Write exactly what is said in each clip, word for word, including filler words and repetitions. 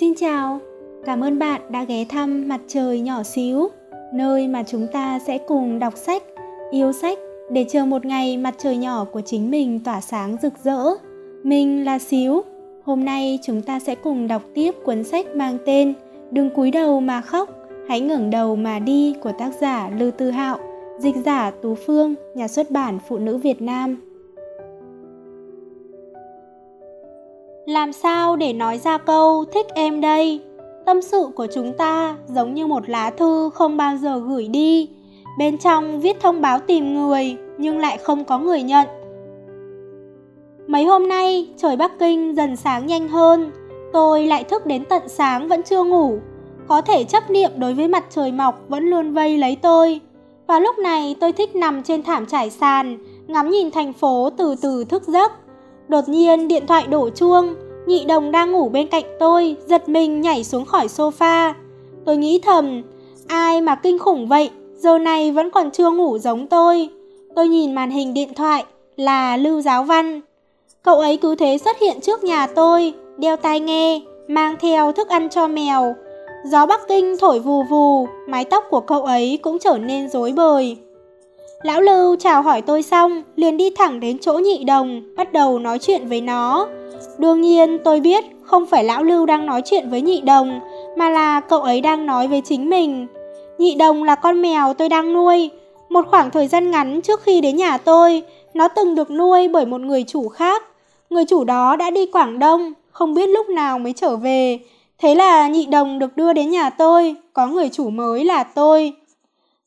Xin chào, cảm ơn bạn đã ghé thăm Mặt Trời Nhỏ Xíu, nơi mà chúng ta sẽ cùng đọc sách, yêu sách để chờ một ngày mặt trời nhỏ của chính mình tỏa sáng rực rỡ. Mình là Xíu, hôm nay chúng ta sẽ cùng đọc tiếp cuốn sách mang tên Đừng Cúi Đầu Mà Khóc, Hãy Ngẩng Đầu Mà Đi của tác giả Lư Tư Hạo, dịch giả Tú Phương, nhà xuất bản Phụ Nữ Việt Nam. Làm sao để nói ra câu thích em đây? Tâm sự của chúng ta giống như một lá thư không bao giờ gửi đi. Bên trong viết thông báo tìm người nhưng lại không có người nhận. Mấy hôm nay trời Bắc Kinh dần sáng nhanh hơn. Tôi lại thức đến tận sáng vẫn chưa ngủ. Có thể chấp niệm đối với mặt trời mọc vẫn luôn vây lấy tôi. Và lúc này tôi thích nằm trên thảm trải sàn, ngắm nhìn thành phố từ từ thức giấc. Đột nhiên điện thoại đổ chuông. Nhị Đồng đang ngủ bên cạnh tôi, giật mình nhảy xuống khỏi sofa. Tôi nghĩ thầm, ai mà kinh khủng vậy, giờ này vẫn còn chưa ngủ giống tôi. Tôi nhìn màn hình điện thoại, là Lưu Giáo Văn. Cậu ấy cứ thế xuất hiện trước nhà tôi, đeo tai nghe, mang theo thức ăn cho mèo. Gió Bắc Kinh thổi vù vù, mái tóc của cậu ấy cũng trở nên rối bời. Lão Lưu chào hỏi tôi xong, liền đi thẳng đến chỗ Nhị Đồng, bắt đầu nói chuyện với nó. Đương nhiên tôi biết không phải Lão Lưu đang nói chuyện với Nhị Đồng, mà là cậu ấy đang nói với chính mình. Nhị Đồng là con mèo tôi đang nuôi. Một khoảng thời gian ngắn trước khi đến nhà tôi, nó từng được nuôi bởi một người chủ khác. Người chủ đó đã đi Quảng Đông, không biết lúc nào mới trở về. Thế là Nhị Đồng được đưa đến nhà tôi, có người chủ mới là tôi.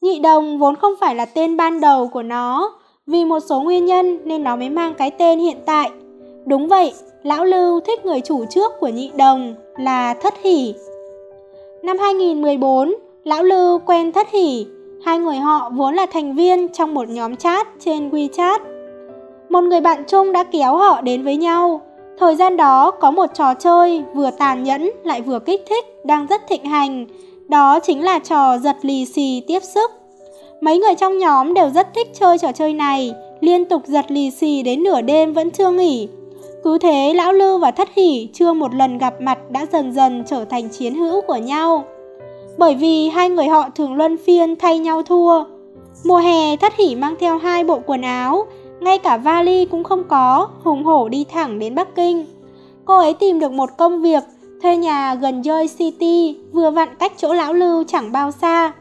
Nhị Đồng vốn không phải là tên ban đầu của nó, vì một số nguyên nhân nên nó mới mang cái tên hiện tại. Đúng vậy, Lão Lưu thích người chủ trước của Nhị Đồng là Thất Hỷ. Năm hai không một bốn, Lão Lưu quen Thất Hỷ, hai người họ vốn là thành viên trong một nhóm chat trên WeChat. Một người bạn chung đã kéo họ đến với nhau. Thời gian đó có một trò chơi vừa tàn nhẫn lại vừa kích thích đang rất thịnh hành, đó chính là trò giật lì xì tiếp sức. Mấy người trong nhóm đều rất thích chơi trò chơi này, liên tục giật lì xì đến nửa đêm vẫn chưa nghỉ. Cứ thế Lão Lưu và Thất Hỷ chưa một lần gặp mặt đã dần dần trở thành chiến hữu của nhau. Bởi vì hai người họ thường luân phiên thay nhau thua. Mùa hè Thất Hỷ mang theo hai bộ quần áo, ngay cả vali cũng không có, hùng hổ đi thẳng đến Bắc Kinh. Cô ấy tìm được một công việc, thuê nhà gần Joy City, vừa vặn cách chỗ Lão Lưu chẳng bao xa.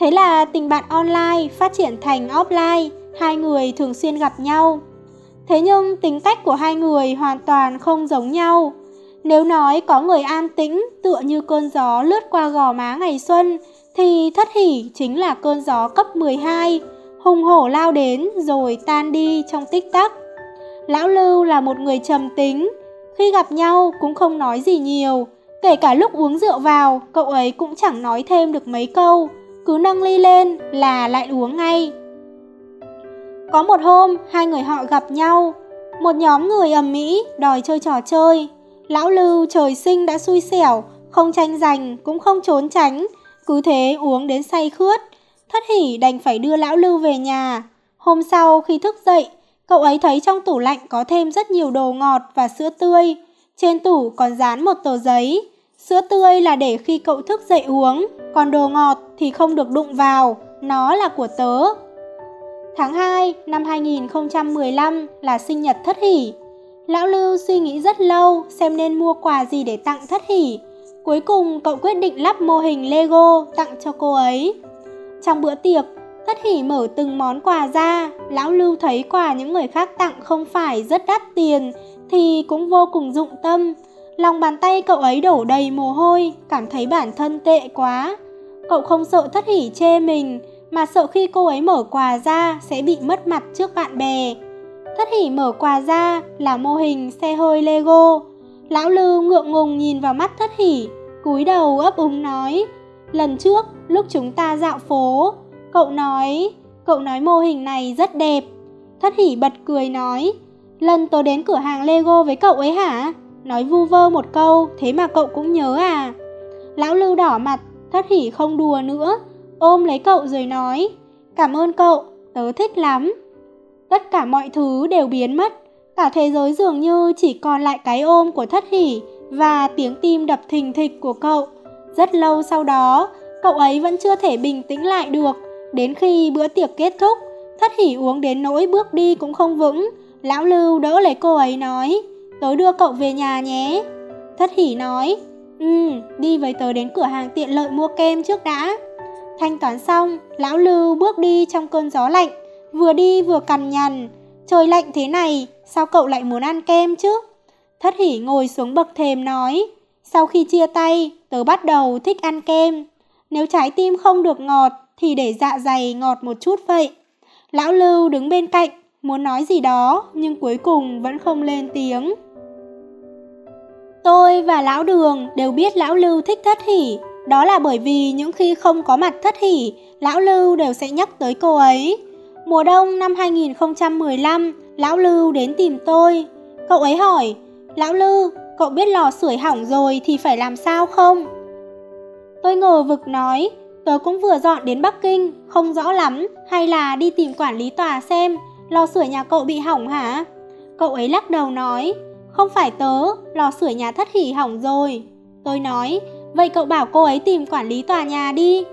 Thế là tình bạn online phát triển thành offline, hai người thường xuyên gặp nhau. Thế nhưng tính cách của hai người hoàn toàn không giống nhau. Nếu nói có người an tĩnh tựa như cơn gió lướt qua gò má ngày xuân, thì Thất Hỷ chính là cơn gió cấp mười hai, hùng hổ lao đến rồi tan đi trong tích tắc. Lão Lưu là một người trầm tính, khi gặp nhau cũng không nói gì nhiều, kể cả lúc uống rượu vào, cậu ấy cũng chẳng nói thêm được mấy câu, cứ nâng ly lên là lại uống ngay. Có một hôm, hai người họ gặp nhau, một nhóm người ầm ĩ đòi chơi trò chơi. Lão Lưu trời sinh đã xui xẻo, không tranh giành cũng không trốn tránh, cứ thế uống đến say khướt. Thất Hỷ đành phải đưa Lão Lưu về nhà. Hôm sau khi thức dậy, cậu ấy thấy trong tủ lạnh có thêm rất nhiều đồ ngọt và sữa tươi. Trên tủ còn dán một tờ giấy. Sữa tươi là để khi cậu thức dậy uống, còn đồ ngọt thì không được đụng vào, nó là của tớ. Tháng hai năm hai không một lăm là sinh nhật Thất Hỷ. Lão Lưu suy nghĩ rất lâu xem nên mua quà gì để tặng Thất Hỷ. Cuối cùng cậu quyết định lắp mô hình Lego tặng cho cô ấy. Trong bữa tiệc, Thất Hỷ mở từng món quà ra. Lão Lưu thấy quà những người khác tặng không phải rất đắt tiền thì cũng vô cùng dụng tâm. Lòng bàn tay cậu ấy đổ đầy mồ hôi, cảm thấy bản thân tệ quá. Cậu không sợ Thất Hỷ chê mình, mà sợ khi cô ấy mở quà ra sẽ bị mất mặt trước bạn bè. Thất Hỷ mở quà ra là mô hình xe hơi Lego. Lão Lưu ngượng ngùng nhìn vào mắt Thất Hỷ, cúi đầu ấp úng nói: "Lần trước lúc chúng ta dạo phố, cậu nói, cậu nói mô hình này rất đẹp." Thất Hỷ bật cười nói: "Lần tôi đến cửa hàng Lego với cậu ấy hả?" Nói vu vơ một câu, thế mà cậu cũng nhớ à? Lão Lưu đỏ mặt, Thất Hỷ không đùa nữa, ôm lấy cậu rồi nói: "Cảm ơn cậu, tớ thích lắm." Tất cả mọi thứ đều biến mất, cả thế giới dường như chỉ còn lại cái ôm của Thất Hỷ và tiếng tim đập thình thịch của cậu. Rất lâu sau đó, cậu ấy vẫn chưa thể bình tĩnh lại được. Đến khi bữa tiệc kết thúc, Thất Hỷ uống đến nỗi bước đi cũng không vững. Lão Lưu đỡ lấy cô ấy nói, tớ đưa cậu về nhà nhé. Thất Hỷ nói, ừ, đi với tớ đến cửa hàng tiện lợi mua kem trước đã. Thanh toán xong, Lão Lưu bước đi trong cơn gió lạnh, vừa đi vừa cằn nhằn. Trời lạnh thế này, sao cậu lại muốn ăn kem chứ? Thất Hỷ ngồi xuống bậc thềm nói, sau khi chia tay, tớ bắt đầu thích ăn kem. Nếu trái tim không được ngọt, thì để dạ dày ngọt một chút vậy. Lão Lưu đứng bên cạnh, muốn nói gì đó, nhưng cuối cùng vẫn không lên tiếng. Tôi và Lão Đường đều biết Lão Lưu thích Thất Hỷ. Đó là bởi vì những khi không có mặt Thất Hỷ, Lão Lưu đều sẽ nhắc tới cô ấy. Mùa đông năm hai không một lăm, Lão Lưu đến tìm tôi. Cậu ấy hỏi, Lão Lưu, cậu biết lò sưởi hỏng rồi thì phải làm sao không? Tôi ngờ vực nói, tớ cũng vừa dọn đến Bắc Kinh, không rõ lắm, hay là đi tìm quản lý tòa xem, lò sưởi nhà cậu bị hỏng hả? Cậu ấy lắc đầu nói, không phải tớ, lò sưởi nhà Thất Hỷ hỏng rồi. Tôi nói, vậy cậu bảo cô ấy tìm quản lý tòa nhà đi.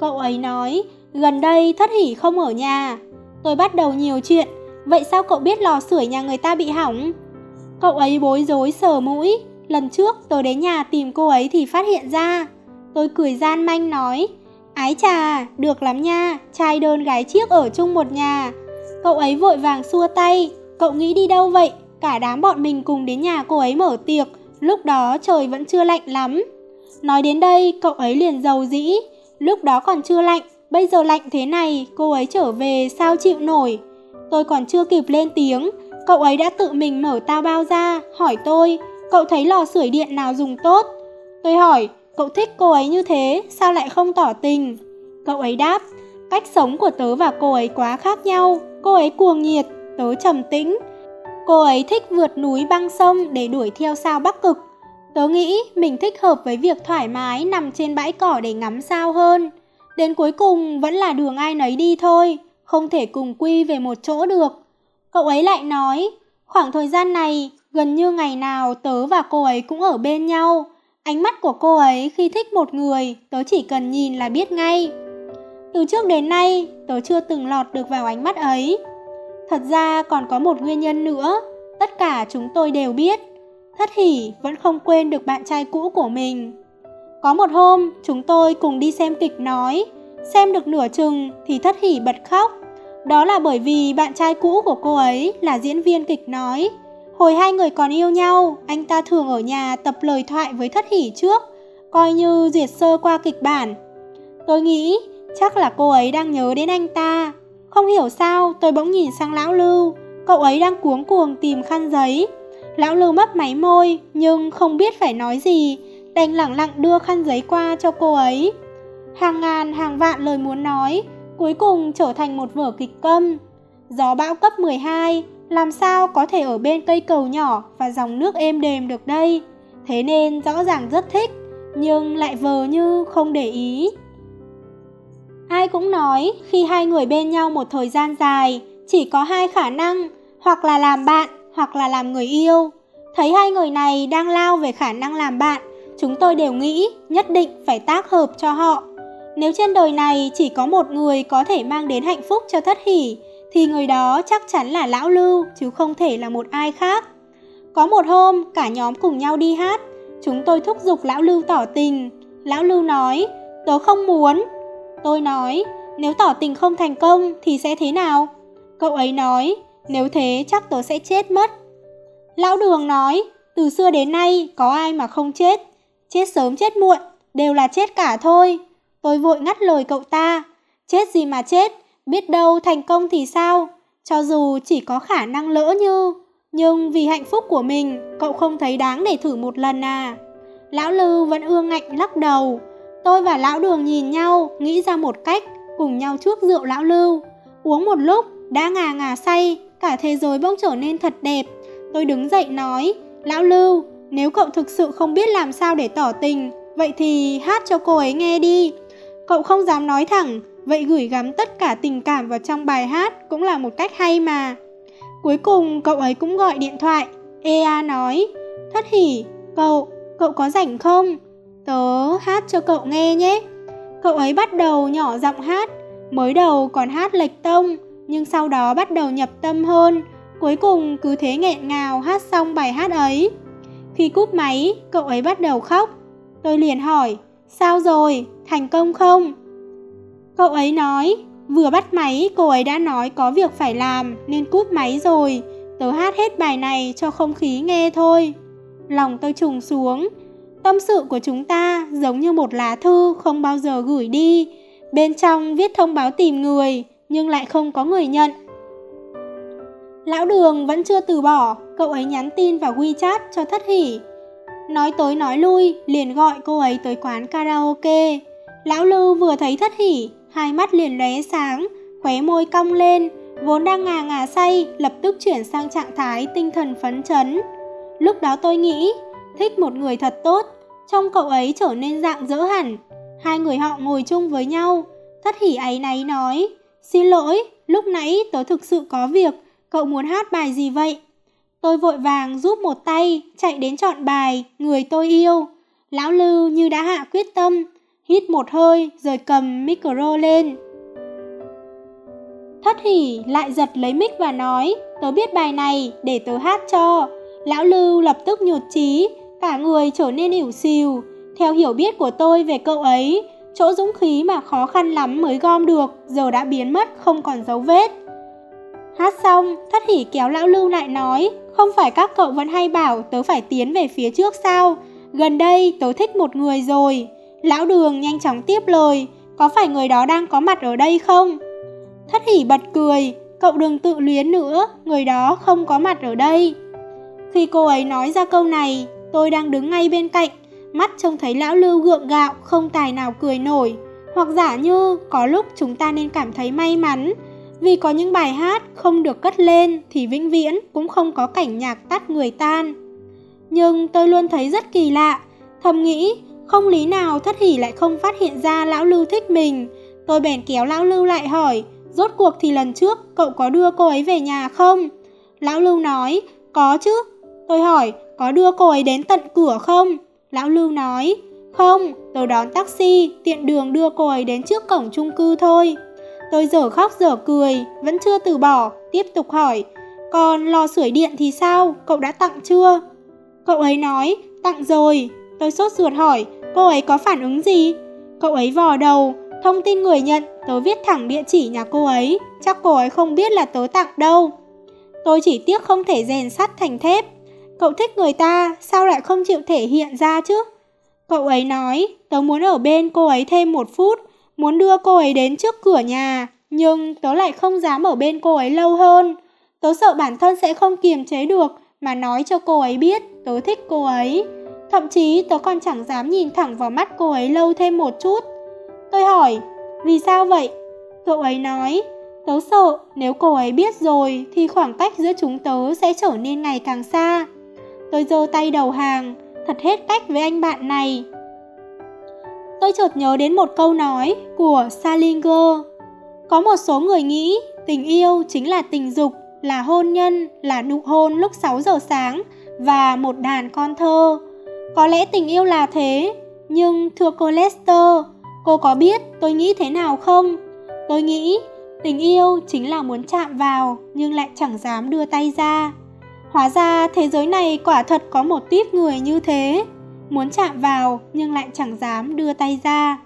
Cậu ấy nói, gần đây Thất Hỷ không ở nhà. Tôi bắt đầu nhiều chuyện, vậy sao cậu biết lò sưởi nhà người ta bị hỏng? Cậu ấy bối rối sờ mũi, lần trước tôi đến nhà tìm cô ấy thì phát hiện ra. Tôi cười gian manh nói, ái chà, được lắm nha, trai đơn gái chiếc ở chung một nhà. Cậu ấy vội vàng xua tay, cậu nghĩ đi đâu vậy? Cả đám bọn mình cùng đến nhà cô ấy mở tiệc, lúc đó trời vẫn chưa lạnh lắm. Nói đến đây, cậu ấy liền rầu rĩ, lúc đó còn chưa lạnh, bây giờ lạnh thế này, cô ấy trở về sao chịu nổi. Tôi còn chưa kịp lên tiếng, cậu ấy đã tự mình mở tao bao ra, hỏi tôi, cậu thấy lò sưởi điện nào dùng tốt? Tôi hỏi, cậu thích cô ấy như thế, sao lại không tỏ tình? Cậu ấy đáp, cách sống của tớ và cô ấy quá khác nhau, cô ấy cuồng nhiệt, tớ trầm tĩnh. Cô ấy thích vượt núi băng sông để đuổi theo sao Bắc Cực. Tớ nghĩ mình thích hợp với việc thoải mái nằm trên bãi cỏ để ngắm sao hơn. Đến cuối cùng vẫn là đường ai nấy đi thôi, không thể cùng quy về một chỗ được. Cậu ấy lại nói, khoảng thời gian này gần như ngày nào tớ và cô ấy cũng ở bên nhau. Ánh mắt của cô ấy khi thích một người, tớ chỉ cần nhìn là biết ngay. Từ trước đến nay, tớ chưa từng lọt được vào ánh mắt ấy. Thật ra còn có một nguyên nhân nữa, tất cả chúng tôi đều biết. Thất Hỷ vẫn không quên được bạn trai cũ của mình. Có một hôm, chúng tôi cùng đi xem kịch nói. Xem được nửa chừng thì Thất Hỷ bật khóc. Đó là bởi vì bạn trai cũ của cô ấy là diễn viên kịch nói. Hồi hai người còn yêu nhau, anh ta thường ở nhà tập lời thoại với Thất Hỷ trước, coi như duyệt sơ qua kịch bản. Tôi nghĩ chắc là cô ấy đang nhớ đến anh ta. Không hiểu sao tôi bỗng nhìn sang Lão Lưu, cậu ấy đang cuống cuồng tìm khăn giấy. Lão Lưu mấp máy môi nhưng không biết phải nói gì, đành lẳng lặng đưa khăn giấy qua cho cô ấy. Hàng ngàn hàng vạn lời muốn nói, cuối cùng trở thành một vở kịch câm. Gió bão cấp mười hai, làm sao có thể ở bên cây cầu nhỏ và dòng nước êm đềm được đây? Thế nên rõ ràng rất thích, nhưng lại vờ như không để ý. Ai cũng nói khi hai người bên nhau một thời gian dài, chỉ có hai khả năng, hoặc là làm bạn, hoặc là làm người yêu. Thấy hai người này đang lao về khả năng làm bạn, chúng tôi đều nghĩ nhất định phải tác hợp cho họ. Nếu trên đời này chỉ có một người có thể mang đến hạnh phúc cho Thất Hỷ, thì người đó chắc chắn là Lão Lưu, chứ không thể là một ai khác. Có một hôm, cả nhóm cùng nhau đi hát, chúng tôi thúc giục Lão Lưu tỏ tình. Lão Lưu nói, tớ không muốn. Tôi nói, nếu tỏ tình không thành công thì sẽ thế nào? Cậu ấy nói, nếu thế chắc tớ sẽ chết mất. Lão Đường nói, từ xưa đến nay có ai mà không chết, chết sớm chết muộn, đều là chết cả thôi. Tôi vội ngắt lời cậu ta, chết gì mà chết, biết đâu thành công thì sao? Cho dù chỉ có khả năng lỡ như, nhưng vì hạnh phúc của mình, cậu không thấy đáng để thử một lần à? Lão Lưu vẫn ương ngạnh lắc đầu. Tôi và Lão Đường nhìn nhau, nghĩ ra một cách, cùng nhau chuốc rượu Lão Lưu. Uống một lúc, đã ngà ngà say, cả thế giới bỗng trở nên thật đẹp. Tôi đứng dậy nói, Lão Lưu, nếu cậu thực sự không biết làm sao để tỏ tình, vậy thì hát cho cô ấy nghe đi. Cậu không dám nói thẳng, vậy gửi gắm tất cả tình cảm vào trong bài hát cũng là một cách hay mà. Cuối cùng cậu ấy cũng gọi điện thoại. Ea nói, Thất Hỷ, Cậu, cậu có rảnh không? Tớ hát cho cậu nghe nhé. Cậu ấy bắt đầu nhỏ giọng hát. Mới đầu còn hát lệch tông, nhưng sau đó bắt đầu nhập tâm hơn. Cuối cùng cứ thế nghẹn ngào hát xong bài hát ấy. Khi cúp máy, cậu ấy bắt đầu khóc. Tôi liền hỏi, sao rồi, thành công không? Cậu ấy nói, vừa bắt máy cô ấy đã nói có việc phải làm nên cúp máy rồi. Tớ hát hết bài này cho không khí nghe thôi. Lòng tôi trùng xuống. Tâm sự của chúng ta giống như một lá thư không bao giờ gửi đi. Bên trong viết thông báo tìm người, nhưng lại không có người nhận. Lão Đường vẫn chưa từ bỏ. Cậu ấy nhắn tin vào WeChat cho Thất Hỷ. Nói tới nói lui, liền gọi cô ấy tới quán karaoke. Lão Lưu vừa thấy Thất Hỷ, hai mắt liền lóe sáng, khóe môi cong lên. Vốn đang ngà ngà say, lập tức chuyển sang trạng thái tinh thần phấn chấn. Lúc đó tôi nghĩ, thích một người thật tốt, trông cậu ấy trở nên rạng rỡ hẳn. Hai người họ ngồi chung với nhau. Thất Hỷ áy náy nói, xin lỗi, lúc nãy tớ thực sự có việc, cậu muốn hát bài gì vậy? Tôi vội vàng giúp một tay, chạy đến chọn bài Người Tôi Yêu. Lão Lưu như đã hạ quyết tâm, hít một hơi rồi cầm micro lên. Thất Hỷ lại giật lấy mic và nói, tớ biết bài này, để tớ hát cho. Lão Lưu lập tức nhụt chí, cả người trở nên ỉu xìu. Theo hiểu biết của tôi về cậu ấy, chỗ dũng khí mà khó khăn lắm mới gom được, giờ đã biến mất không còn dấu vết. Hát xong, Thất Hỷ kéo Lão Lưu lại nói, không phải các cậu vẫn hay bảo tớ phải tiến về phía trước sao? Gần đây tớ thích một người rồi. Lão Đường nhanh chóng tiếp lời, có phải người đó đang có mặt ở đây không? Thất Hỷ bật cười, cậu đừng tự luyến nữa, người đó không có mặt ở đây. Khi cô ấy nói ra câu này, tôi đang đứng ngay bên cạnh, mắt trông thấy Lão Lưu gượng gạo, không tài nào cười nổi. Hoặc giả như có lúc chúng ta nên cảm thấy may mắn, vì có những bài hát không được cất lên thì vĩnh viễn cũng không có cảnh nhạc tắt người tan. Nhưng tôi luôn thấy rất kỳ lạ, thầm nghĩ không lý nào Thất Hỷ lại không phát hiện ra Lão Lưu thích mình. Tôi bèn kéo Lão Lưu lại hỏi, rốt cuộc thì lần trước cậu có đưa cô ấy về nhà không? Lão Lưu nói, có chứ. Tôi hỏi, có đưa cô ấy đến tận cửa không? Lão Lưu nói, không, tôi đón taxi, tiện đường đưa cô ấy đến trước cổng chung cư thôi. Tôi dở khóc dở cười, vẫn chưa từ bỏ, tiếp tục hỏi, còn lò sưởi điện thì sao, cậu đã tặng chưa? Cậu ấy nói, tặng rồi. Tôi sốt ruột hỏi, cô ấy có phản ứng gì? Cậu ấy vò đầu, thông tin người nhận, tớ viết thẳng địa chỉ nhà cô ấy, chắc cô ấy không biết là tớ tặng đâu. Tôi chỉ tiếc không thể rèn sắt thành thép. Cậu thích người ta, sao lại không chịu thể hiện ra chứ? Cậu ấy nói, tớ muốn ở bên cô ấy thêm một phút, muốn đưa cô ấy đến trước cửa nhà, nhưng tớ lại không dám ở bên cô ấy lâu hơn. Tớ sợ bản thân sẽ không kiềm chế được mà nói cho cô ấy biết tớ thích cô ấy. Thậm chí tớ còn chẳng dám nhìn thẳng vào mắt cô ấy lâu thêm một chút. Tôi hỏi, vì sao vậy? Cậu ấy nói, tớ sợ nếu cô ấy biết rồi thì khoảng cách giữa chúng tớ sẽ trở nên ngày càng xa. Tôi giơ tay đầu hàng, thật hết cách với anh bạn này. Tôi chợt nhớ đến một câu nói của Salinger. Có một số người nghĩ tình yêu chính là tình dục, là hôn nhân, là nụ hôn lúc sáu giờ sáng và một đàn con thơ. Có lẽ tình yêu là thế, nhưng thưa cô Lester, cô có biết tôi nghĩ thế nào không? Tôi nghĩ tình yêu chính là muốn chạm vào nhưng lại chẳng dám đưa tay ra. Hóa ra thế giới này quả thật có một tuýp người như thế, muốn chạm vào nhưng lại chẳng dám đưa tay ra.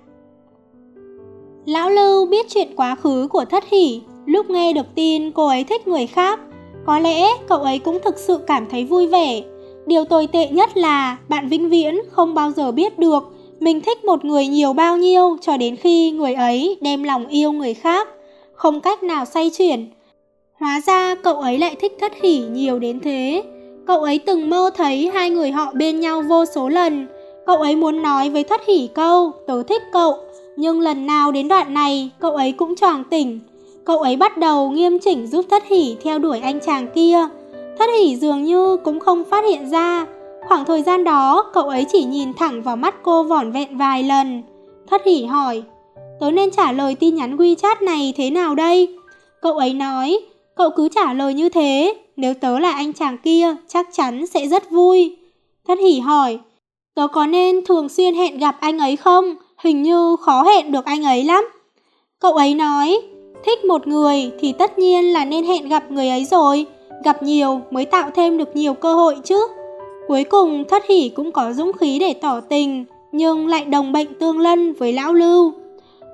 Lão Lưu biết chuyện quá khứ của Thất Hỷ, lúc nghe được tin cô ấy thích người khác, có lẽ cậu ấy cũng thực sự cảm thấy vui vẻ. Điều tồi tệ nhất là bạn vĩnh viễn không bao giờ biết được mình thích một người nhiều bao nhiêu cho đến khi người ấy đem lòng yêu người khác, không cách nào xoay chuyển. Hóa ra cậu ấy lại thích Thất Hỷ nhiều đến thế. Cậu ấy từng mơ thấy hai người họ bên nhau vô số lần. Cậu ấy muốn nói với Thất Hỷ câu tớ thích cậu, nhưng lần nào đến đoạn này cậu ấy cũng choàng tỉnh. Cậu ấy bắt đầu nghiêm chỉnh giúp Thất Hỷ theo đuổi anh chàng kia. Thất Hỷ dường như cũng không phát hiện ra. Khoảng thời gian đó cậu ấy chỉ nhìn thẳng vào mắt cô vỏn vẹn vài lần. Thất Hỷ hỏi, tớ nên trả lời tin nhắn WeChat này thế nào đây? Cậu ấy nói, cậu cứ trả lời như thế, nếu tớ là anh chàng kia chắc chắn sẽ rất vui. Thất Hỷ hỏi, tớ có nên thường xuyên hẹn gặp anh ấy không? Hình như khó hẹn được anh ấy lắm. Cậu ấy nói, thích một người thì tất nhiên là nên hẹn gặp người ấy rồi, gặp nhiều mới tạo thêm được nhiều cơ hội chứ. Cuối cùng Thất Hỷ cũng có dũng khí để tỏ tình, nhưng lại đồng bệnh tương lân với Lão Lưu.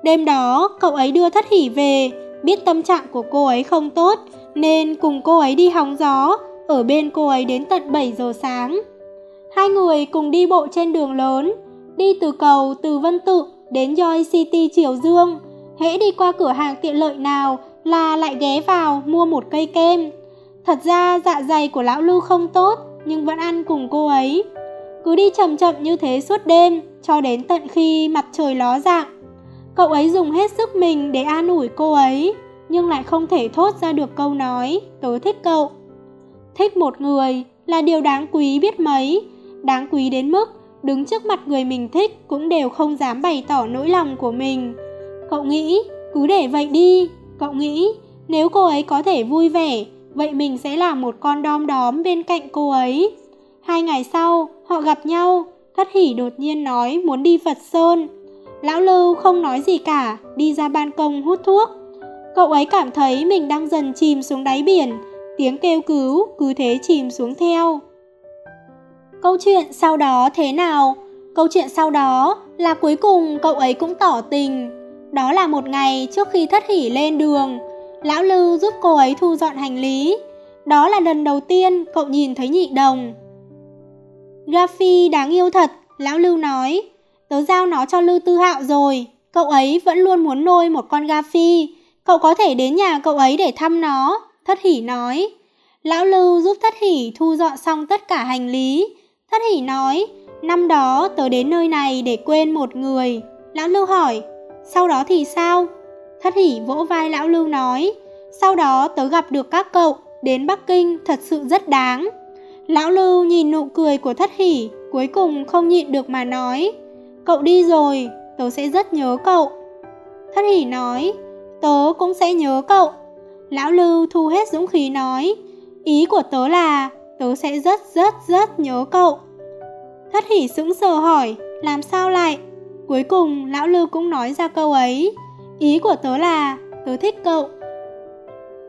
Đêm đó, cậu ấy đưa Thất Hỷ về, biết tâm trạng của cô ấy không tốt, nên cùng cô ấy đi hóng gió, ở bên cô ấy đến tận bảy giờ sáng. Hai người cùng đi bộ trên đường lớn, đi từ cầu Từ Vân Tự đến Joy City Triều Dương. Hễ đi qua cửa hàng tiện lợi nào là lại ghé vào mua một cây kem. Thật ra dạ dày của Lão Lưu không tốt, nhưng vẫn ăn cùng cô ấy. Cứ đi chậm chậm như thế suốt đêm, cho đến tận khi mặt trời ló dạng. Cậu ấy dùng hết sức mình để an ủi cô ấy, nhưng lại không thể thốt ra được câu nói tớ thích cậu. Thích một người là điều đáng quý biết mấy, đáng quý đến mức đứng trước mặt người mình thích cũng đều không dám bày tỏ nỗi lòng của mình. Cậu nghĩ cứ để vậy đi, cậu nghĩ nếu cô ấy có thể vui vẻ, vậy mình sẽ là một con đom đóm bên cạnh cô ấy. Hai ngày sau, họ gặp nhau, Thất Hỷ đột nhiên nói muốn đi Phật Sơn. Lão Lưu không nói gì cả, đi ra ban công hút thuốc. Cậu ấy cảm thấy mình đang dần chìm xuống đáy biển, tiếng kêu cứu cứ thế chìm xuống theo. Câu chuyện sau đó thế nào? Câu chuyện sau đó là cuối cùng cậu ấy cũng tỏ tình. Đó là một ngày trước khi Thất Hỷ lên đường, Lão Lưu giúp cô ấy thu dọn hành lý. Đó là lần đầu tiên cậu nhìn thấy Nhị Đồng. Gaffy đáng yêu thật, Lão Lưu nói. Tớ giao nó cho Lư Tư Hạo rồi. Cậu ấy vẫn luôn muốn nuôi một con Gaffy. Cậu có thể đến nhà cậu ấy để thăm nó, Thất Hỷ nói. Lão Lưu giúp Thất Hỷ thu dọn xong tất cả hành lý. Thất Hỷ nói, năm đó tớ đến nơi này để quên một người. Lão Lưu hỏi, sau đó thì sao? Thất Hỷ vỗ vai Lão Lưu nói, sau đó tớ gặp được các cậu, đến Bắc Kinh thật sự rất đáng. Lão Lưu nhìn nụ cười của Thất Hỷ, cuối cùng không nhịn được mà nói, cậu đi rồi, tớ sẽ rất nhớ cậu. Thất Hỷ nói, tớ cũng sẽ nhớ cậu. Lão Lưu thu hết dũng khí nói, ý của tớ là tớ sẽ rất rất rất nhớ cậu. Thất Hỷ sững sờ hỏi, làm sao lại? Cuối cùng Lão Lưu cũng nói ra câu ấy, ý của tớ là tớ thích cậu.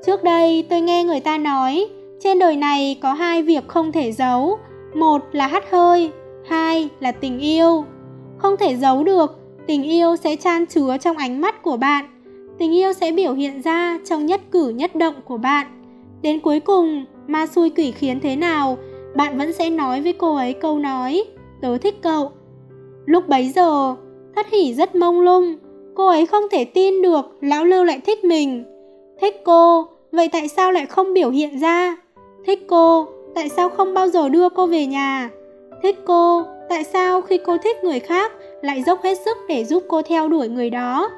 Trước đây tôi nghe người ta nói, trên đời này có hai việc không thể giấu, một là hắt hơi, hai là tình yêu. Không thể giấu được, tình yêu sẽ chan chứa trong ánh mắt của bạn, tình yêu sẽ biểu hiện ra trong nhất cử nhất động của bạn. Đến cuối cùng, ma xui quỷ khiến thế nào, bạn vẫn sẽ nói với cô ấy câu nói, tớ thích cậu. Lúc bấy giờ, Thất Hỷ rất mông lung, cô ấy không thể tin được Lão Lưu lại thích mình. Thích cô, vậy tại sao lại không biểu hiện ra? Thích cô, tại sao không bao giờ đưa cô về nhà? Thích cô, tại sao khi cô thích người khác lại dốc hết sức để giúp cô theo đuổi người đó?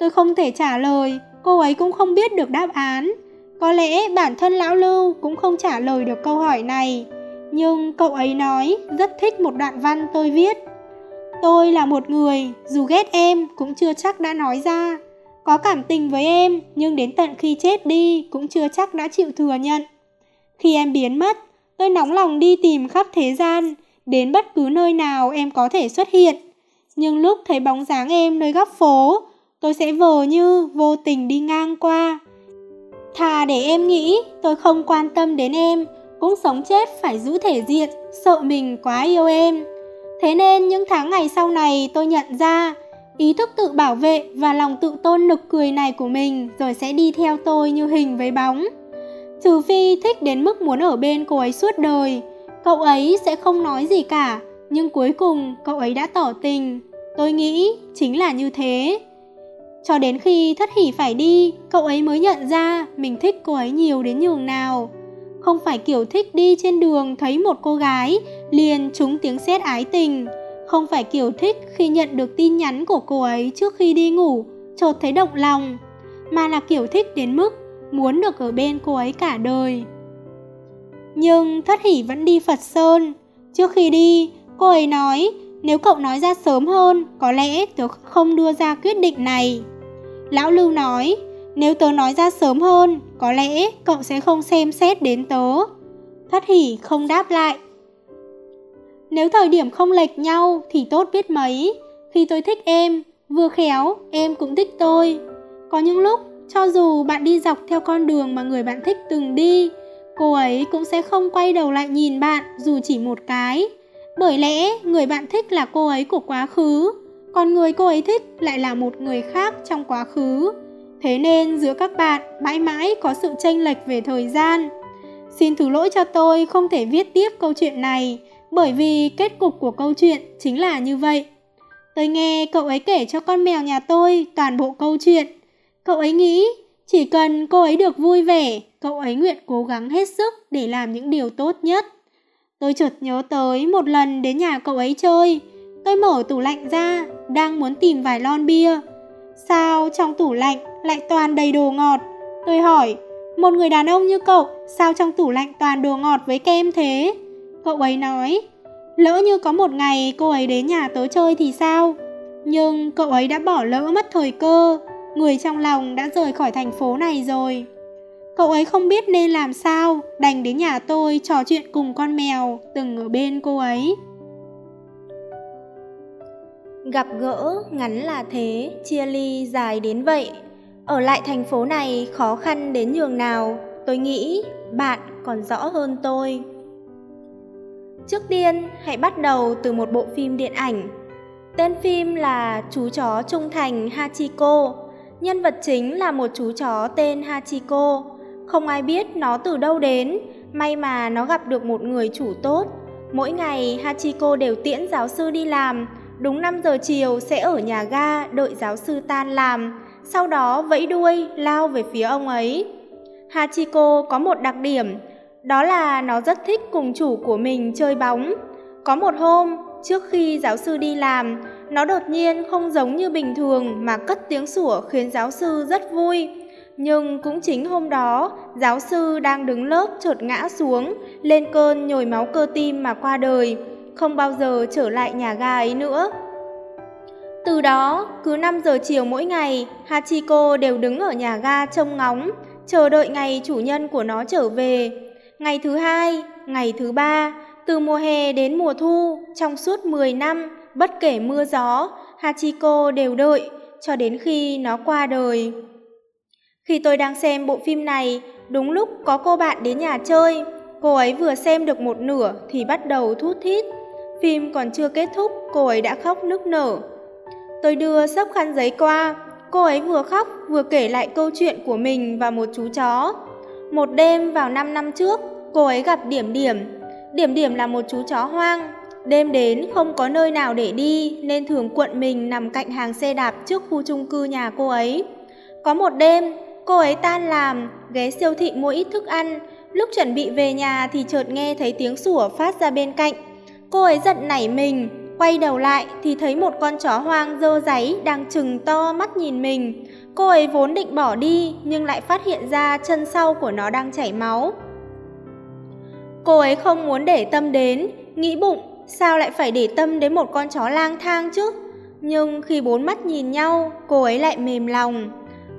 Tôi không thể trả lời, cô ấy cũng không biết được đáp án. Có lẽ bản thân Lão Lưu cũng không trả lời được câu hỏi này. Nhưng cậu ấy nói rất thích một đoạn văn tôi viết. Tôi là một người, dù ghét em cũng chưa chắc đã nói ra. Có cảm tình với em, nhưng đến tận khi chết đi cũng chưa chắc đã chịu thừa nhận. Khi em biến mất, tôi nóng lòng đi tìm khắp thế gian, đến bất cứ nơi nào em có thể xuất hiện. Nhưng lúc thấy bóng dáng em nơi góc phố, tôi sẽ vờ như vô tình đi ngang qua. Thà để em nghĩ tôi không quan tâm đến em, cũng sống chết phải giữ thể diện, sợ mình quá yêu em. Thế nên những tháng ngày sau này tôi nhận ra, ý thức tự bảo vệ và lòng tự tôn nực cười này của mình rồi sẽ đi theo tôi như hình với bóng. Trừ phi thích đến mức muốn ở bên cô ấy suốt đời, cậu ấy sẽ không nói gì cả, nhưng cuối cùng cậu ấy đã tỏ tình. Tôi nghĩ chính là như thế. Cho đến khi Thất Hỷ phải đi, cậu ấy mới nhận ra mình thích cô ấy nhiều đến nhường nào. Không phải kiểu thích đi trên đường thấy một cô gái liền trúng tiếng sét ái tình. Không phải kiểu thích khi nhận được tin nhắn của cô ấy trước khi đi ngủ, chợt thấy động lòng. Mà là kiểu thích đến mức muốn được ở bên cô ấy cả đời. Nhưng Thất Hỷ vẫn đi Phật Sơn. Trước khi đi, cô ấy nói, nếu cậu nói ra sớm hơn, có lẽ tớ không đưa ra quyết định này. Lão Lưu nói, nếu tớ nói ra sớm hơn, có lẽ cậu sẽ không xem xét đến tớ. Thất Hỷ không đáp lại. Nếu thời điểm không lệch nhau thì tốt biết mấy. Khi tôi thích em, vừa khéo em cũng thích tôi. Có những lúc cho dù bạn đi dọc theo con đường mà người bạn thích từng đi, cô ấy cũng sẽ không quay đầu lại nhìn bạn dù chỉ một cái. Bởi lẽ người bạn thích là cô ấy của quá khứ, còn người cô ấy thích lại là một người khác trong quá khứ. Thế nên giữa các bạn mãi mãi có sự chênh lệch về thời gian. Xin thứ lỗi cho tôi không thể viết tiếp câu chuyện này, bởi vì kết cục của câu chuyện chính là như vậy. Tôi nghe cậu ấy kể cho con mèo nhà tôi toàn bộ câu chuyện. Cậu ấy nghĩ chỉ cần cô ấy được vui vẻ, cậu ấy nguyện cố gắng hết sức để làm những điều tốt nhất. Tôi chợt nhớ tới một lần đến nhà cậu ấy chơi. Tôi mở tủ lạnh ra, đang muốn tìm vài lon bia. Sao trong tủ lạnh lại toàn đầy đồ ngọt? Tôi hỏi, một người đàn ông như cậu, sao trong tủ lạnh toàn đồ ngọt với kem thế? Cậu ấy nói, lỡ như có một ngày cô ấy đến nhà tớ chơi thì sao? Nhưng cậu ấy đã bỏ lỡ mất thời cơ. Người trong lòng đã rời khỏi thành phố này rồi. Cậu ấy không biết nên làm sao, đành đến nhà tôi trò chuyện cùng con mèo từng ở bên cô ấy. Gặp gỡ ngắn là thế, chia ly dài đến vậy. Ở lại thành phố này khó khăn đến nhường nào. Tôi nghĩ bạn còn rõ hơn tôi. Trước tiên hãy bắt đầu từ một bộ phim điện ảnh. Tên phim là Chú chó trung thành Hachiko. Nhân vật chính là một chú chó tên Hachiko. Không ai biết nó từ đâu đến. May mà nó gặp được một người chủ tốt. Mỗi ngày Hachiko đều tiễn giáo sư đi làm. Đúng năm giờ chiều sẽ ở nhà ga đợi giáo sư tan làm, sau đó vẫy đuôi lao về phía ông ấy. Hachiko có một đặc điểm, đó là nó rất thích cùng chủ của mình chơi bóng. Có một hôm, trước khi giáo sư đi làm, nó đột nhiên không giống như bình thường mà cất tiếng sủa khiến giáo sư rất vui. Nhưng cũng chính hôm đó, giáo sư đang đứng lớp chợt ngã xuống, lên cơn nhồi máu cơ tim mà qua đời. Không bao giờ trở lại nhà ga ấy nữa. Từ đó, cứ năm giờ chiều mỗi ngày, Hachiko đều đứng ở nhà ga trông ngóng, chờ đợi ngày chủ nhân của nó trở về. Ngày thứ hai, ngày thứ ba, từ mùa hè đến mùa thu, trong suốt mười năm, bất kể mưa gió, Hachiko đều đợi, cho đến khi nó qua đời. Khi tôi đang xem bộ phim này, đúng lúc có cô bạn đến nhà chơi. Cô ấy vừa xem được một nửa thì bắt đầu thút thít. Phim còn chưa kết thúc, cô ấy đã khóc nức nở. Tôi đưa xấp khăn giấy qua. Cô ấy vừa khóc vừa kể lại câu chuyện của mình và một chú chó. Một đêm vào năm năm trước, cô ấy gặp Điểm Điểm. Điểm Điểm là một chú chó hoang. Đêm đến không có nơi nào để đi nên thường cuộn mình nằm cạnh hàng xe đạp trước khu chung cư nhà cô ấy. Có một đêm, cô ấy tan làm, ghé siêu thị mua ít thức ăn. Lúc chuẩn bị về nhà thì chợt nghe thấy tiếng sủa phát ra bên cạnh. Cô ấy giật nảy mình, quay đầu lại thì thấy một con chó hoang dơ dáy đang trừng to mắt nhìn mình. Cô ấy vốn định bỏ đi nhưng lại phát hiện ra chân sau của nó đang chảy máu. Cô ấy không muốn để tâm đến, nghĩ bụng sao lại phải để tâm đến một con chó lang thang chứ. Nhưng khi bốn mắt nhìn nhau, cô ấy lại mềm lòng.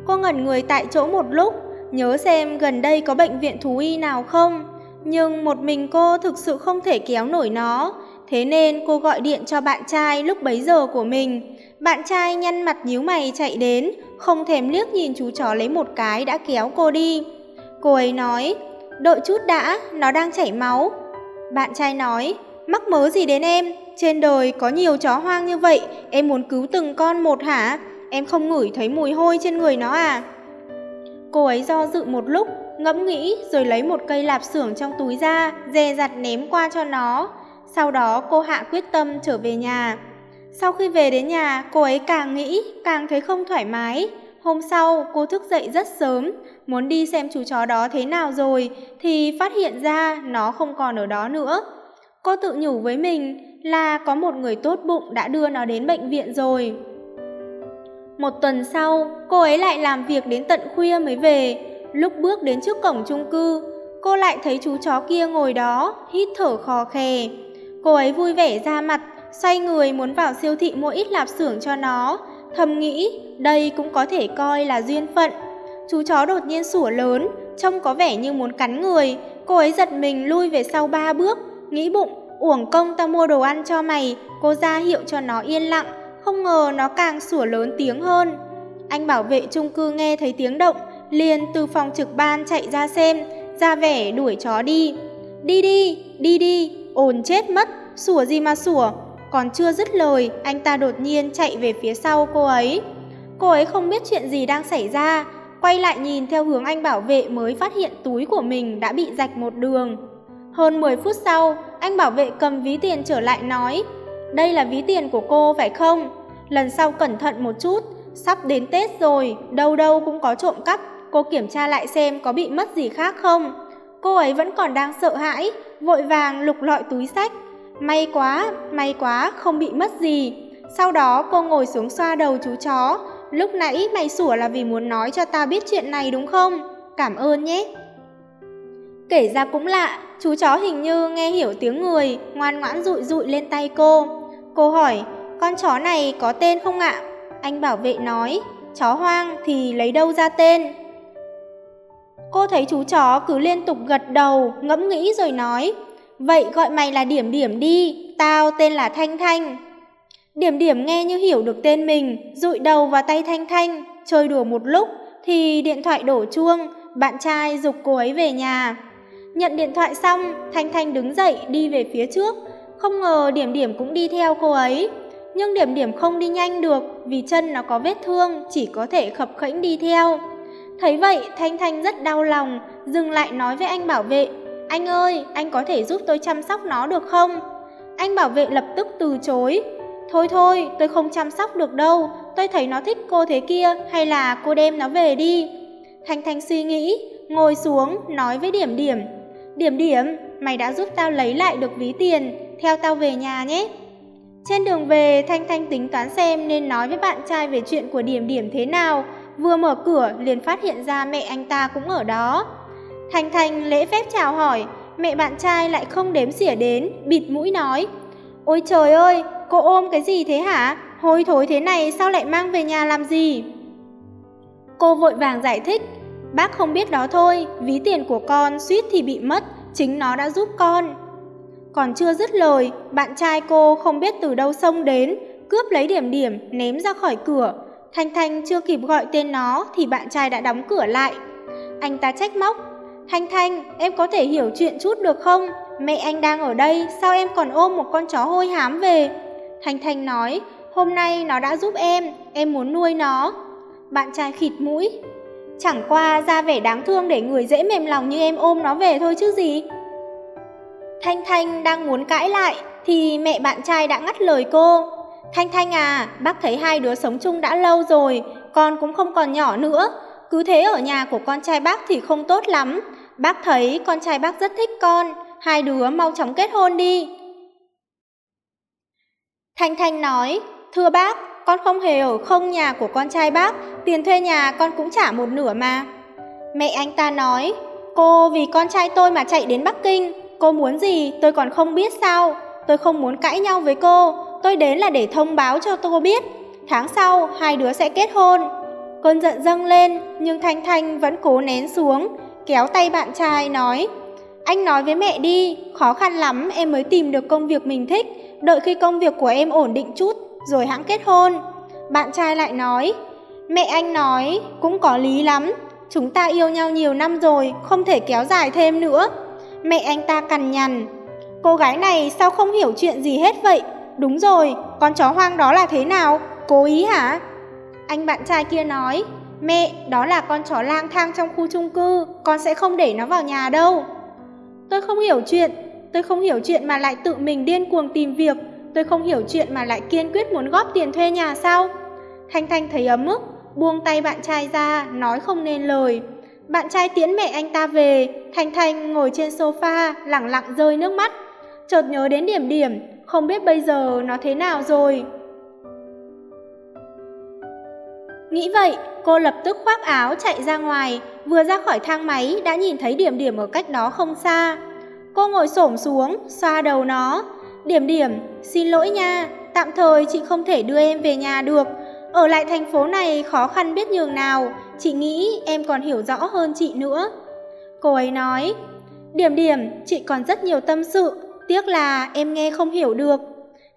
Cô ngẩn người tại chỗ một lúc, nhớ xem gần đây có bệnh viện thú y nào không. Nhưng một mình cô thực sự không thể kéo nổi nó. Thế nên cô gọi điện cho bạn trai lúc bấy giờ của mình. Bạn trai nhăn mặt nhíu mày chạy đến, không thèm liếc nhìn chú chó lấy một cái đã kéo cô đi. Cô ấy nói, đợi chút đã, nó đang chảy máu. Bạn trai nói, mắc mớ gì đến em, trên đời có nhiều chó hoang như vậy, em muốn cứu từng con một hả? Em không ngửi thấy mùi hôi trên người nó à? Cô ấy do dự một lúc, ngẫm nghĩ rồi lấy một cây lạp xưởng trong túi ra, dè dặt ném qua cho nó. Sau đó cô hạ quyết tâm trở về nhà. Sau khi về đến nhà, cô ấy càng nghĩ, càng thấy không thoải mái. Hôm sau, cô thức dậy rất sớm, muốn đi xem chú chó đó thế nào rồi, thì phát hiện ra nó không còn ở đó nữa. Cô tự nhủ với mình là có một người tốt bụng đã đưa nó đến bệnh viện rồi. Một tuần sau, cô ấy lại làm việc đến tận khuya mới về. Lúc bước đến trước cổng chung cư, cô lại thấy chú chó kia ngồi đó, hít thở khò khè. Cô ấy vui vẻ ra mặt, xoay người muốn vào siêu thị mua ít lạp xưởng cho nó, thầm nghĩ đây cũng có thể coi là duyên phận. Chú chó đột nhiên sủa lớn, trông có vẻ như muốn cắn người. Cô ấy giật mình lui về sau ba bước, nghĩ bụng uổng công tao mua đồ ăn cho mày, cô ra hiệu cho nó yên lặng, không ngờ nó càng sủa lớn tiếng hơn. Anh bảo vệ chung cư nghe thấy tiếng động, liền từ phòng trực ban chạy ra xem, ra vẻ đuổi chó đi. Đi đi, đi đi, ồn chết mất, sủa gì mà sủa. Còn chưa dứt lời, anh ta đột nhiên chạy về phía sau cô ấy. Cô ấy không biết chuyện gì đang xảy ra, quay lại nhìn theo hướng anh bảo vệ mới phát hiện túi của mình đã bị rạch một đường. Hơn mười phút sau, anh bảo vệ cầm ví tiền trở lại nói, đây là ví tiền của cô phải không? Lần sau cẩn thận một chút, sắp đến Tết rồi, đâu đâu cũng có trộm cắp, cô kiểm tra lại xem có bị mất gì khác không? Cô ấy vẫn còn đang sợ hãi, vội vàng lục lọi túi xách. May quá, may quá, không bị mất gì. Sau đó cô ngồi xuống xoa đầu chú chó. Lúc nãy mày sủa là vì muốn nói cho tao biết chuyện này đúng không? Cảm ơn nhé. Kể ra cũng lạ, chú chó hình như nghe hiểu tiếng người, ngoan ngoãn dụi dụi lên tay cô. Cô hỏi, con chó này có tên không ạ? Anh bảo vệ nói, chó hoang thì lấy đâu ra tên? Cô thấy chú chó cứ liên tục gật đầu, ngẫm nghĩ rồi nói, vậy gọi mày là Điểm Điểm đi, tao tên là Thanh Thanh. Điểm Điểm nghe như hiểu được tên mình, dụi đầu vào tay Thanh Thanh, chơi đùa một lúc thì điện thoại đổ chuông, bạn trai giục cô ấy về nhà. Nhận điện thoại xong, Thanh Thanh đứng dậy đi về phía trước, không ngờ Điểm Điểm cũng đi theo cô ấy. Nhưng Điểm Điểm không đi nhanh được vì chân nó có vết thương, chỉ có thể khập khễnh đi theo. Thấy vậy, Thanh Thanh rất đau lòng, dừng lại nói với anh bảo vệ, anh ơi, anh có thể giúp tôi chăm sóc nó được không? Anh bảo vệ lập tức từ chối. Thôi thôi, tôi không chăm sóc được đâu, tôi thấy nó thích cô thế kia, hay là cô đem nó về đi. Thanh Thanh suy nghĩ, ngồi xuống, nói với Điểm Điểm. Điểm Điểm, mày đã giúp tao lấy lại được ví tiền, theo tao về nhà nhé. Trên đường về, Thanh Thanh tính toán xem nên nói với bạn trai về chuyện của Điểm Điểm thế nào. Vừa mở cửa, liền phát hiện ra mẹ anh ta cũng ở đó. Thanh Thanh lễ phép chào hỏi, mẹ bạn trai lại không đếm xỉa đến, bịt mũi nói. Ôi trời ơi, cô ôm cái gì thế hả? Hôi thối thế này sao lại mang về nhà làm gì? Cô vội vàng giải thích, bác không biết đó thôi, ví tiền của con suýt thì bị mất, chính nó đã giúp con. Còn chưa dứt lời, bạn trai cô không biết từ đâu xông đến, cướp lấy Điểm Điểm, ném ra khỏi cửa. Thanh Thanh chưa kịp gọi tên nó thì bạn trai đã đóng cửa lại. Anh ta trách móc, Thanh Thanh, em có thể hiểu chuyện chút được không? Mẹ anh đang ở đây, sao em còn ôm một con chó hôi hám về? Thanh Thanh nói, hôm nay nó đã giúp em, em muốn nuôi nó. Bạn trai khịt mũi, chẳng qua ra vẻ đáng thương để người dễ mềm lòng như em ôm nó về thôi chứ gì. Thanh Thanh đang muốn cãi lại thì mẹ bạn trai đã ngắt lời cô. Thanh Thanh à, bác thấy hai đứa sống chung đã lâu rồi, con cũng không còn nhỏ nữa. Cứ thế ở nhà của con trai bác thì không tốt lắm. Bác thấy con trai bác rất thích con, hai đứa mau chóng kết hôn đi. Thanh Thanh nói, thưa bác, con không hề ở không nhà của con trai bác, tiền thuê nhà con cũng trả một nửa mà. Mẹ anh ta nói, cô vì con trai tôi mà chạy đến Bắc Kinh, cô muốn gì tôi còn không biết sao, tôi không muốn cãi nhau với cô, tôi đến là để thông báo cho cô biết, tháng sau hai đứa sẽ kết hôn. Cơn giận dâng lên, nhưng Thanh Thanh vẫn cố nén xuống, kéo tay bạn trai nói, anh nói với mẹ đi, khó khăn lắm em mới tìm được công việc mình thích, đợi khi công việc của em ổn định chút, rồi hẵng kết hôn. Bạn trai lại nói, mẹ anh nói cũng có lý lắm, chúng ta yêu nhau nhiều năm rồi, không thể kéo dài thêm nữa. Mẹ anh ta cằn nhằn, cô gái này sao không hiểu chuyện gì hết vậy? Đúng rồi, con chó hoang đó là thế nào? Cố ý hả? Anh bạn trai kia nói, mẹ, đó là con chó lang thang trong khu chung cư, con sẽ không để nó vào nhà đâu. Tôi không hiểu chuyện, tôi không hiểu chuyện mà lại tự mình điên cuồng tìm việc, tôi không hiểu chuyện mà lại kiên quyết muốn góp tiền thuê nhà sao? Thanh Thanh thấy ấm ức, buông tay bạn trai ra, nói không nên lời. Bạn trai tiễn mẹ anh ta về, Thanh Thanh ngồi trên sofa, lẳng lặng rơi nước mắt, chợt nhớ đến Điểm Điểm, không biết bây giờ nó thế nào rồi. Nghĩ vậy, cô lập tức khoác áo chạy ra ngoài, vừa ra khỏi thang máy đã nhìn thấy Điểm Điểm ở cách đó không xa. Cô ngồi xổm xuống, xoa đầu nó. Điểm Điểm, xin lỗi nha, tạm thời chị không thể đưa em về nhà được. Ở lại thành phố này khó khăn biết nhường nào, chị nghĩ em còn hiểu rõ hơn chị nữa. Cô ấy nói, Điểm Điểm, chị còn rất nhiều tâm sự, tiếc là em nghe không hiểu được.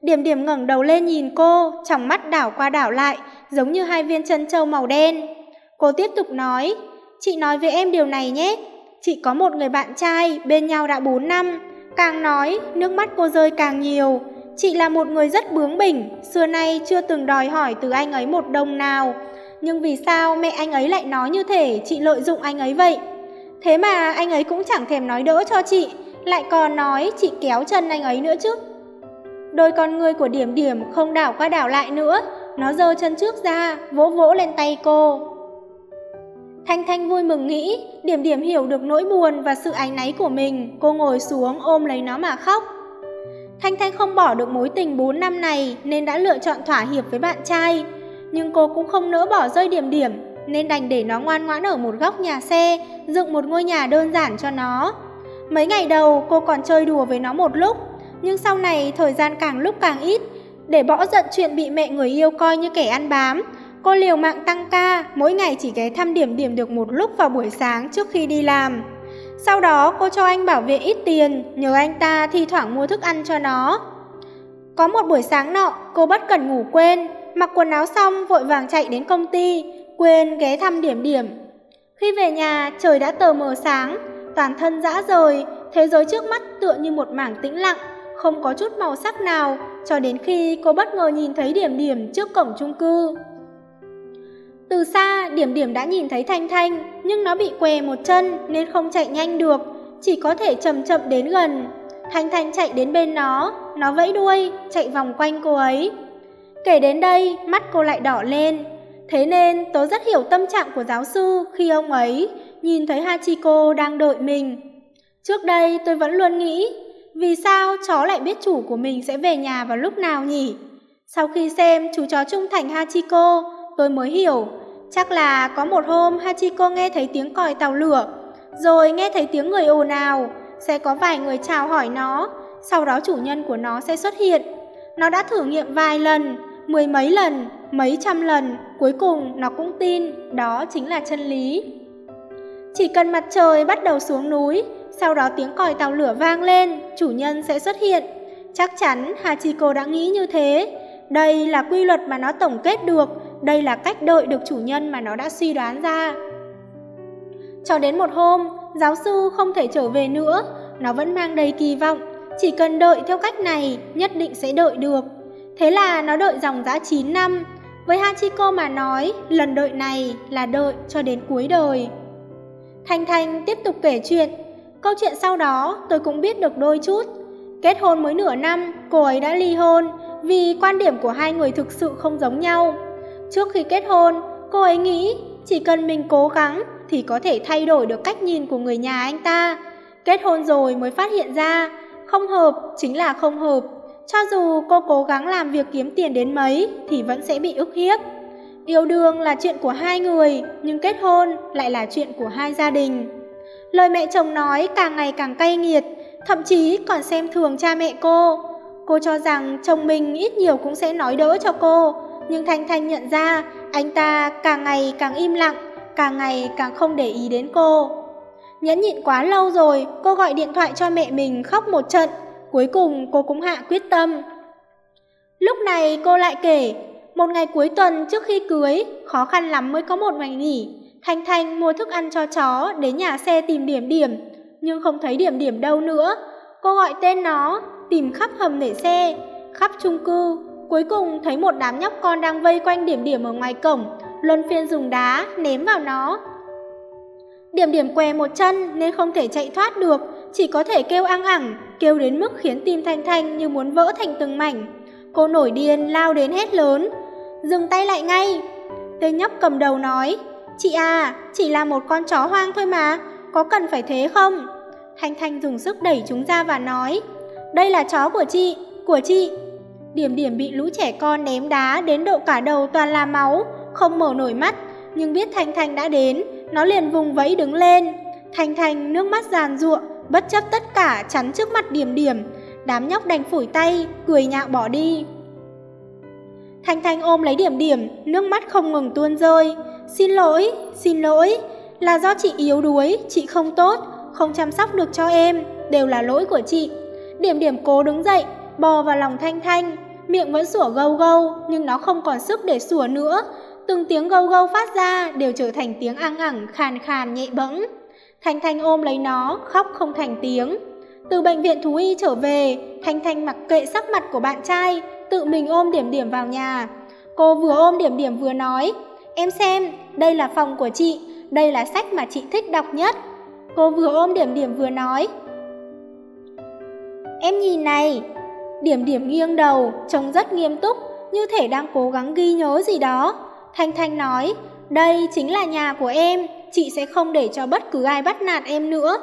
Điểm Điểm ngẩng đầu lên nhìn cô, trong mắt đảo qua đảo lại, giống như hai viên chân trâu màu đen. Cô tiếp tục nói, chị nói với em điều này nhé. Chị có một người bạn trai, bên nhau đã bốn năm. Càng nói, nước mắt cô rơi càng nhiều. Chị là một người rất bướng bỉnh, xưa nay chưa từng đòi hỏi từ anh ấy một đồng nào. Nhưng vì sao mẹ anh ấy lại nói như thể chị lợi dụng anh ấy vậy? Thế mà anh ấy cũng chẳng thèm nói đỡ cho chị, lại còn nói chị kéo chân anh ấy nữa chứ. Đôi con người của Điểm Điểm không đảo qua đảo lại nữa, nó giơ chân trước ra, vỗ vỗ lên tay cô. Thanh Thanh vui mừng nghĩ, Điểm Điểm hiểu được nỗi buồn và sự áy náy của mình, cô ngồi xuống ôm lấy nó mà khóc. Thanh Thanh không bỏ được mối tình bốn năm này nên đã lựa chọn thỏa hiệp với bạn trai. Nhưng cô cũng không nỡ bỏ rơi Điểm Điểm, nên đành để nó ngoan ngoãn ở một góc nhà xe, dựng một ngôi nhà đơn giản cho nó. Mấy ngày đầu cô còn chơi đùa với nó một lúc, nhưng sau này thời gian càng lúc càng ít. Để bỏ giận chuyện bị mẹ người yêu coi như kẻ ăn bám, cô liều mạng tăng ca, mỗi ngày chỉ ghé thăm Điểm Điểm được một lúc vào buổi sáng trước khi đi làm. Sau đó cô cho anh bảo vệ ít tiền, nhờ anh ta thi thoảng mua thức ăn cho nó. Có một buổi sáng nọ, cô bất cẩn ngủ quên, mặc quần áo xong vội vàng chạy đến công ty, quên ghé thăm Điểm Điểm. Khi về nhà, trời đã tờ mờ sáng, toàn thân rã rời, thế giới trước mắt tựa như một mảng tĩnh lặng, không có chút màu sắc nào, cho đến khi cô bất ngờ nhìn thấy Điểm Điểm trước cổng chung cư. Từ xa, Điểm Điểm đã nhìn thấy Thanh Thanh, nhưng nó bị què một chân nên không chạy nhanh được, chỉ có thể chậm chậm đến gần. Thanh Thanh chạy đến bên nó, nó vẫy đuôi, chạy vòng quanh cô ấy. Kể đến đây, mắt cô lại đỏ lên. Thế nên tớ rất hiểu tâm trạng của giáo sư khi ông ấy nhìn thấy Hachiko đang đợi mình. Trước đây tôi vẫn luôn nghĩ, vì sao chó lại biết chủ của mình sẽ về nhà vào lúc nào nhỉ? Sau khi xem chú chó trung thành Hachiko, tôi mới hiểu. Chắc là có một hôm Hachiko nghe thấy tiếng còi tàu lửa, rồi nghe thấy tiếng người ồn ào, sẽ có vài người chào hỏi nó, sau đó chủ nhân của nó sẽ xuất hiện. Nó đã thử nghiệm vài lần, mười mấy lần, mấy trăm lần, cuối cùng nó cũng tin đó chính là chân lý. Chỉ cần mặt trời bắt đầu xuống núi, sau đó tiếng còi tàu lửa vang lên, chủ nhân sẽ xuất hiện. Chắc chắn Hachiko đã nghĩ như thế. Đây là quy luật mà nó tổng kết được, đây là cách đợi được chủ nhân mà nó đã suy đoán ra. Cho đến một hôm, giáo sư không thể trở về nữa, nó vẫn mang đầy kỳ vọng. Chỉ cần đợi theo cách này, nhất định sẽ đợi được. Thế là nó đợi dòng dã chín năm. Với Hachiko mà nói, lần đợi này là đợi cho đến cuối đời. Thanh Thanh tiếp tục kể chuyện. Câu chuyện sau đó tôi cũng biết được đôi chút. Kết hôn mới nửa năm, cô ấy đã ly hôn vì quan điểm của hai người thực sự không giống nhau. Trước khi kết hôn, cô ấy nghĩ chỉ cần mình cố gắng thì có thể thay đổi được cách nhìn của người nhà anh ta. Kết hôn rồi mới phát hiện ra, không hợp chính là không hợp. Cho dù cô cố gắng làm việc kiếm tiền đến mấy thì vẫn sẽ bị ức hiếp. Yêu đương là chuyện của hai người, nhưng kết hôn lại là chuyện của hai gia đình. Lời mẹ chồng nói càng ngày càng cay nghiệt, thậm chí còn xem thường cha mẹ cô. Cô cho rằng chồng mình ít nhiều cũng sẽ nói đỡ cho cô, nhưng Thanh Thanh nhận ra anh ta càng ngày càng im lặng, càng ngày càng không để ý đến cô. Nhẫn nhịn quá lâu rồi, cô gọi điện thoại cho mẹ mình khóc một trận. Cuối cùng cô cũng hạ quyết tâm. Lúc này cô lại kể, một ngày cuối tuần trước khi cưới, khó khăn lắm mới có một ngày nghỉ. Thanh Thanh mua thức ăn cho chó, đến nhà xe tìm Điểm Điểm, nhưng không thấy Điểm Điểm đâu nữa. Cô gọi tên nó, tìm khắp hầm để xe, khắp chung cư. Cuối cùng thấy một đám nhóc con đang vây quanh Điểm Điểm ở ngoài cổng, luân phiên dùng đá ném vào nó. Điểm Điểm què một chân nên không thể chạy thoát được, chỉ có thể kêu ăng ẳng, kêu đến mức khiến tim Thanh Thanh như muốn vỡ thành từng mảnh. Cô nổi điên lao đến hét lớn, dừng tay lại ngay. Tên nhóc cầm đầu nói, chị à, chỉ là một con chó hoang thôi mà, có cần phải thế không? Thanh Thanh dùng sức đẩy chúng ra và nói, đây là chó của chị, của chị. Điểm Điểm bị lũ trẻ con ném đá đến độ cả đầu toàn là máu, không mở nổi mắt, nhưng biết Thanh Thanh đã đến, nó liền vùng vẫy đứng lên. Thanh Thanh nước mắt giàn giụa, bất chấp tất cả chắn trước mặt Điểm Điểm. Đám nhóc đành phủi tay, cười nhạo bỏ đi. Thanh Thanh ôm lấy Điểm Điểm, nước mắt không ngừng tuôn rơi. Xin lỗi, xin lỗi, là do chị yếu đuối, chị không tốt, không chăm sóc được cho em, đều là lỗi của chị. Điểm Điểm cố đứng dậy, bò vào lòng Thanh Thanh. Miệng vẫn sủa gâu gâu, nhưng nó không còn sức để sủa nữa. Từng tiếng gâu gâu phát ra đều trở thành tiếng ăng ẳng, khàn khàn, nhẹ bẫng. Thanh Thanh ôm lấy nó, khóc không thành tiếng. Từ bệnh viện thú y trở về, Thanh Thanh mặc kệ sắc mặt của bạn trai, tự mình ôm Điểm Điểm vào nhà. Cô vừa ôm Điểm Điểm vừa nói, em xem, đây là phòng của chị, đây là sách mà chị thích đọc nhất. Cô vừa ôm Điểm Điểm vừa nói, em nhìn này. Điểm Điểm nghiêng đầu, trông rất nghiêm túc, như thể đang cố gắng ghi nhớ gì đó. Thanh Thanh nói, đây chính là nhà của em, chị sẽ không để cho bất cứ ai bắt nạt em nữa.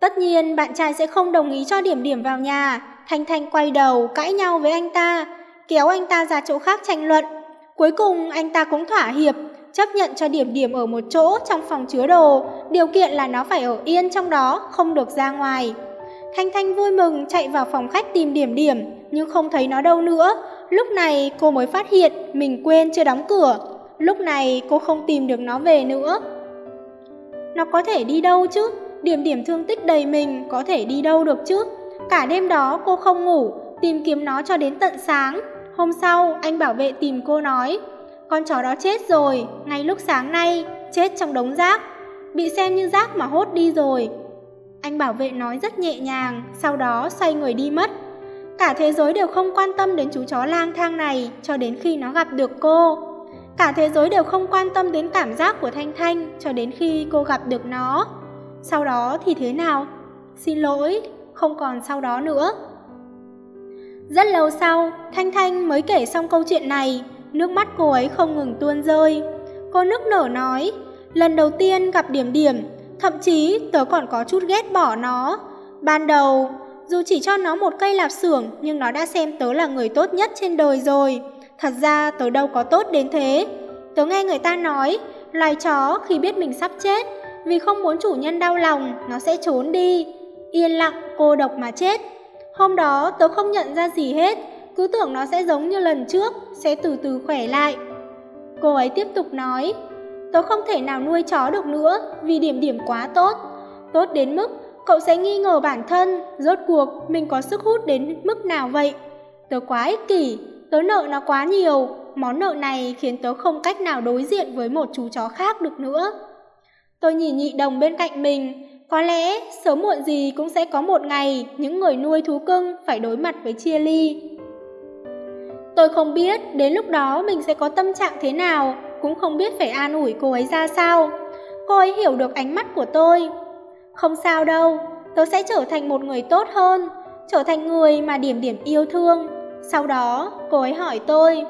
Tất nhiên, bạn trai sẽ không đồng ý cho Điểm Điểm vào nhà. Thanh Thanh quay đầu, cãi nhau với anh ta, kéo anh ta ra chỗ khác tranh luận. Cuối cùng, anh ta cũng thỏa hiệp, chấp nhận cho Điểm Điểm ở một chỗ trong phòng chứa đồ, điều kiện là nó phải ở yên trong đó, không được ra ngoài. Thanh Thanh vui mừng chạy vào phòng khách tìm Điểm Điểm, nhưng không thấy nó đâu nữa. Lúc này cô mới phát hiện mình quên chưa đóng cửa. Lúc này cô không tìm được nó về nữa. Nó có thể đi đâu chứ? Điểm Điểm thương tích đầy mình, có thể đi đâu được chứ? Cả đêm đó cô không ngủ, tìm kiếm nó cho đến tận sáng. Hôm sau, anh bảo vệ tìm cô nói, con chó đó chết rồi, ngay lúc sáng nay, chết trong đống rác, bị xem như rác mà hốt đi rồi. Anh bảo vệ nói rất nhẹ nhàng, sau đó xoay người đi mất. Cả thế giới đều không quan tâm đến chú chó lang thang này cho đến khi nó gặp được cô. Cả thế giới đều không quan tâm đến cảm giác của Thanh Thanh cho đến khi cô gặp được nó. Sau đó thì thế nào? Xin lỗi, không còn sau đó nữa. Rất lâu sau, Thanh Thanh mới kể xong câu chuyện này, nước mắt cô ấy không ngừng tuôn rơi. Cô nức nở nói, lần đầu tiên gặp Điểm Điểm, thậm chí tớ còn có chút ghét bỏ nó. Ban đầu, dù chỉ cho nó một cây lạp xưởng, nhưng nó đã xem tớ là người tốt nhất trên đời rồi. Thật ra tớ đâu có tốt đến thế. Tớ nghe người ta nói, loài chó khi biết mình sắp chết, vì không muốn chủ nhân đau lòng, nó sẽ trốn đi, yên lặng, cô độc mà chết. Hôm đó tớ không nhận ra gì hết, cứ tưởng nó sẽ giống như lần trước, sẽ từ từ khỏe lại. Cô ấy tiếp tục nói, tớ không thể nào nuôi chó được nữa vì Điểm Điểm quá tốt. Tốt đến mức cậu sẽ nghi ngờ bản thân, rốt cuộc mình có sức hút đến mức nào vậy. Tớ quá ích kỷ, tớ nợ nó quá nhiều, món nợ này khiến tớ không cách nào đối diện với một chú chó khác được nữa. Tớ nhìn Nhị Đồng bên cạnh mình, có lẽ sớm muộn gì cũng sẽ có một ngày những người nuôi thú cưng phải đối mặt với chia ly. Tôi không biết đến lúc đó mình sẽ có tâm trạng thế nào, cũng không biết phải an ủi cô ấy ra sao. Cô ấy hiểu được ánh mắt của tôi. Không sao đâu, tớ sẽ trở thành một người tốt hơn, trở thành người mà Điểm Điểm yêu thương. Sau đó, cô ấy hỏi tôi,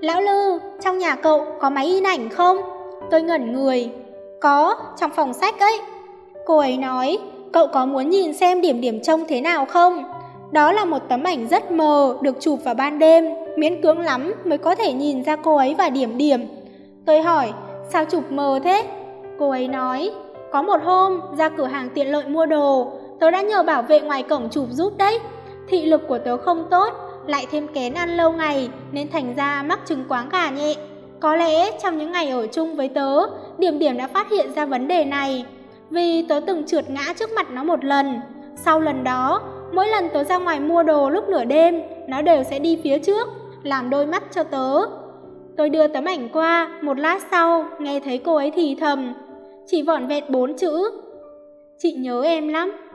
Lão Lư, trong nhà cậu có máy in ảnh không? Tôi ngẩn người, có, trong phòng sách ấy. Cô ấy nói, cậu có muốn nhìn xem Điểm Điểm trông thế nào không? Đó là một tấm ảnh rất mờ, được chụp vào ban đêm, miễn cưỡng lắm mới có thể nhìn ra cô ấy và Điểm Điểm. Tôi hỏi, sao chụp mờ thế? Cô ấy nói, có một hôm ra cửa hàng tiện lợi mua đồ, tớ đã nhờ bảo vệ ngoài cổng chụp giúp đấy. Thị lực của tớ không tốt, lại thêm kén ăn lâu ngày nên thành ra mắc chứng quáng gà nhẹ. Có lẽ trong những ngày ở chung với tớ, Điểm Điểm đã phát hiện ra vấn đề này. Vì tớ từng trượt ngã trước mặt nó một lần. Sau lần đó, mỗi lần tớ ra ngoài mua đồ lúc nửa đêm, nó đều sẽ đi phía trước, làm đôi mắt cho tớ. Tôi đưa tấm ảnh qua, một lát sau, nghe thấy cô ấy thì thầm. Chỉ vỏn vẹn bốn chữ. Chị nhớ em lắm.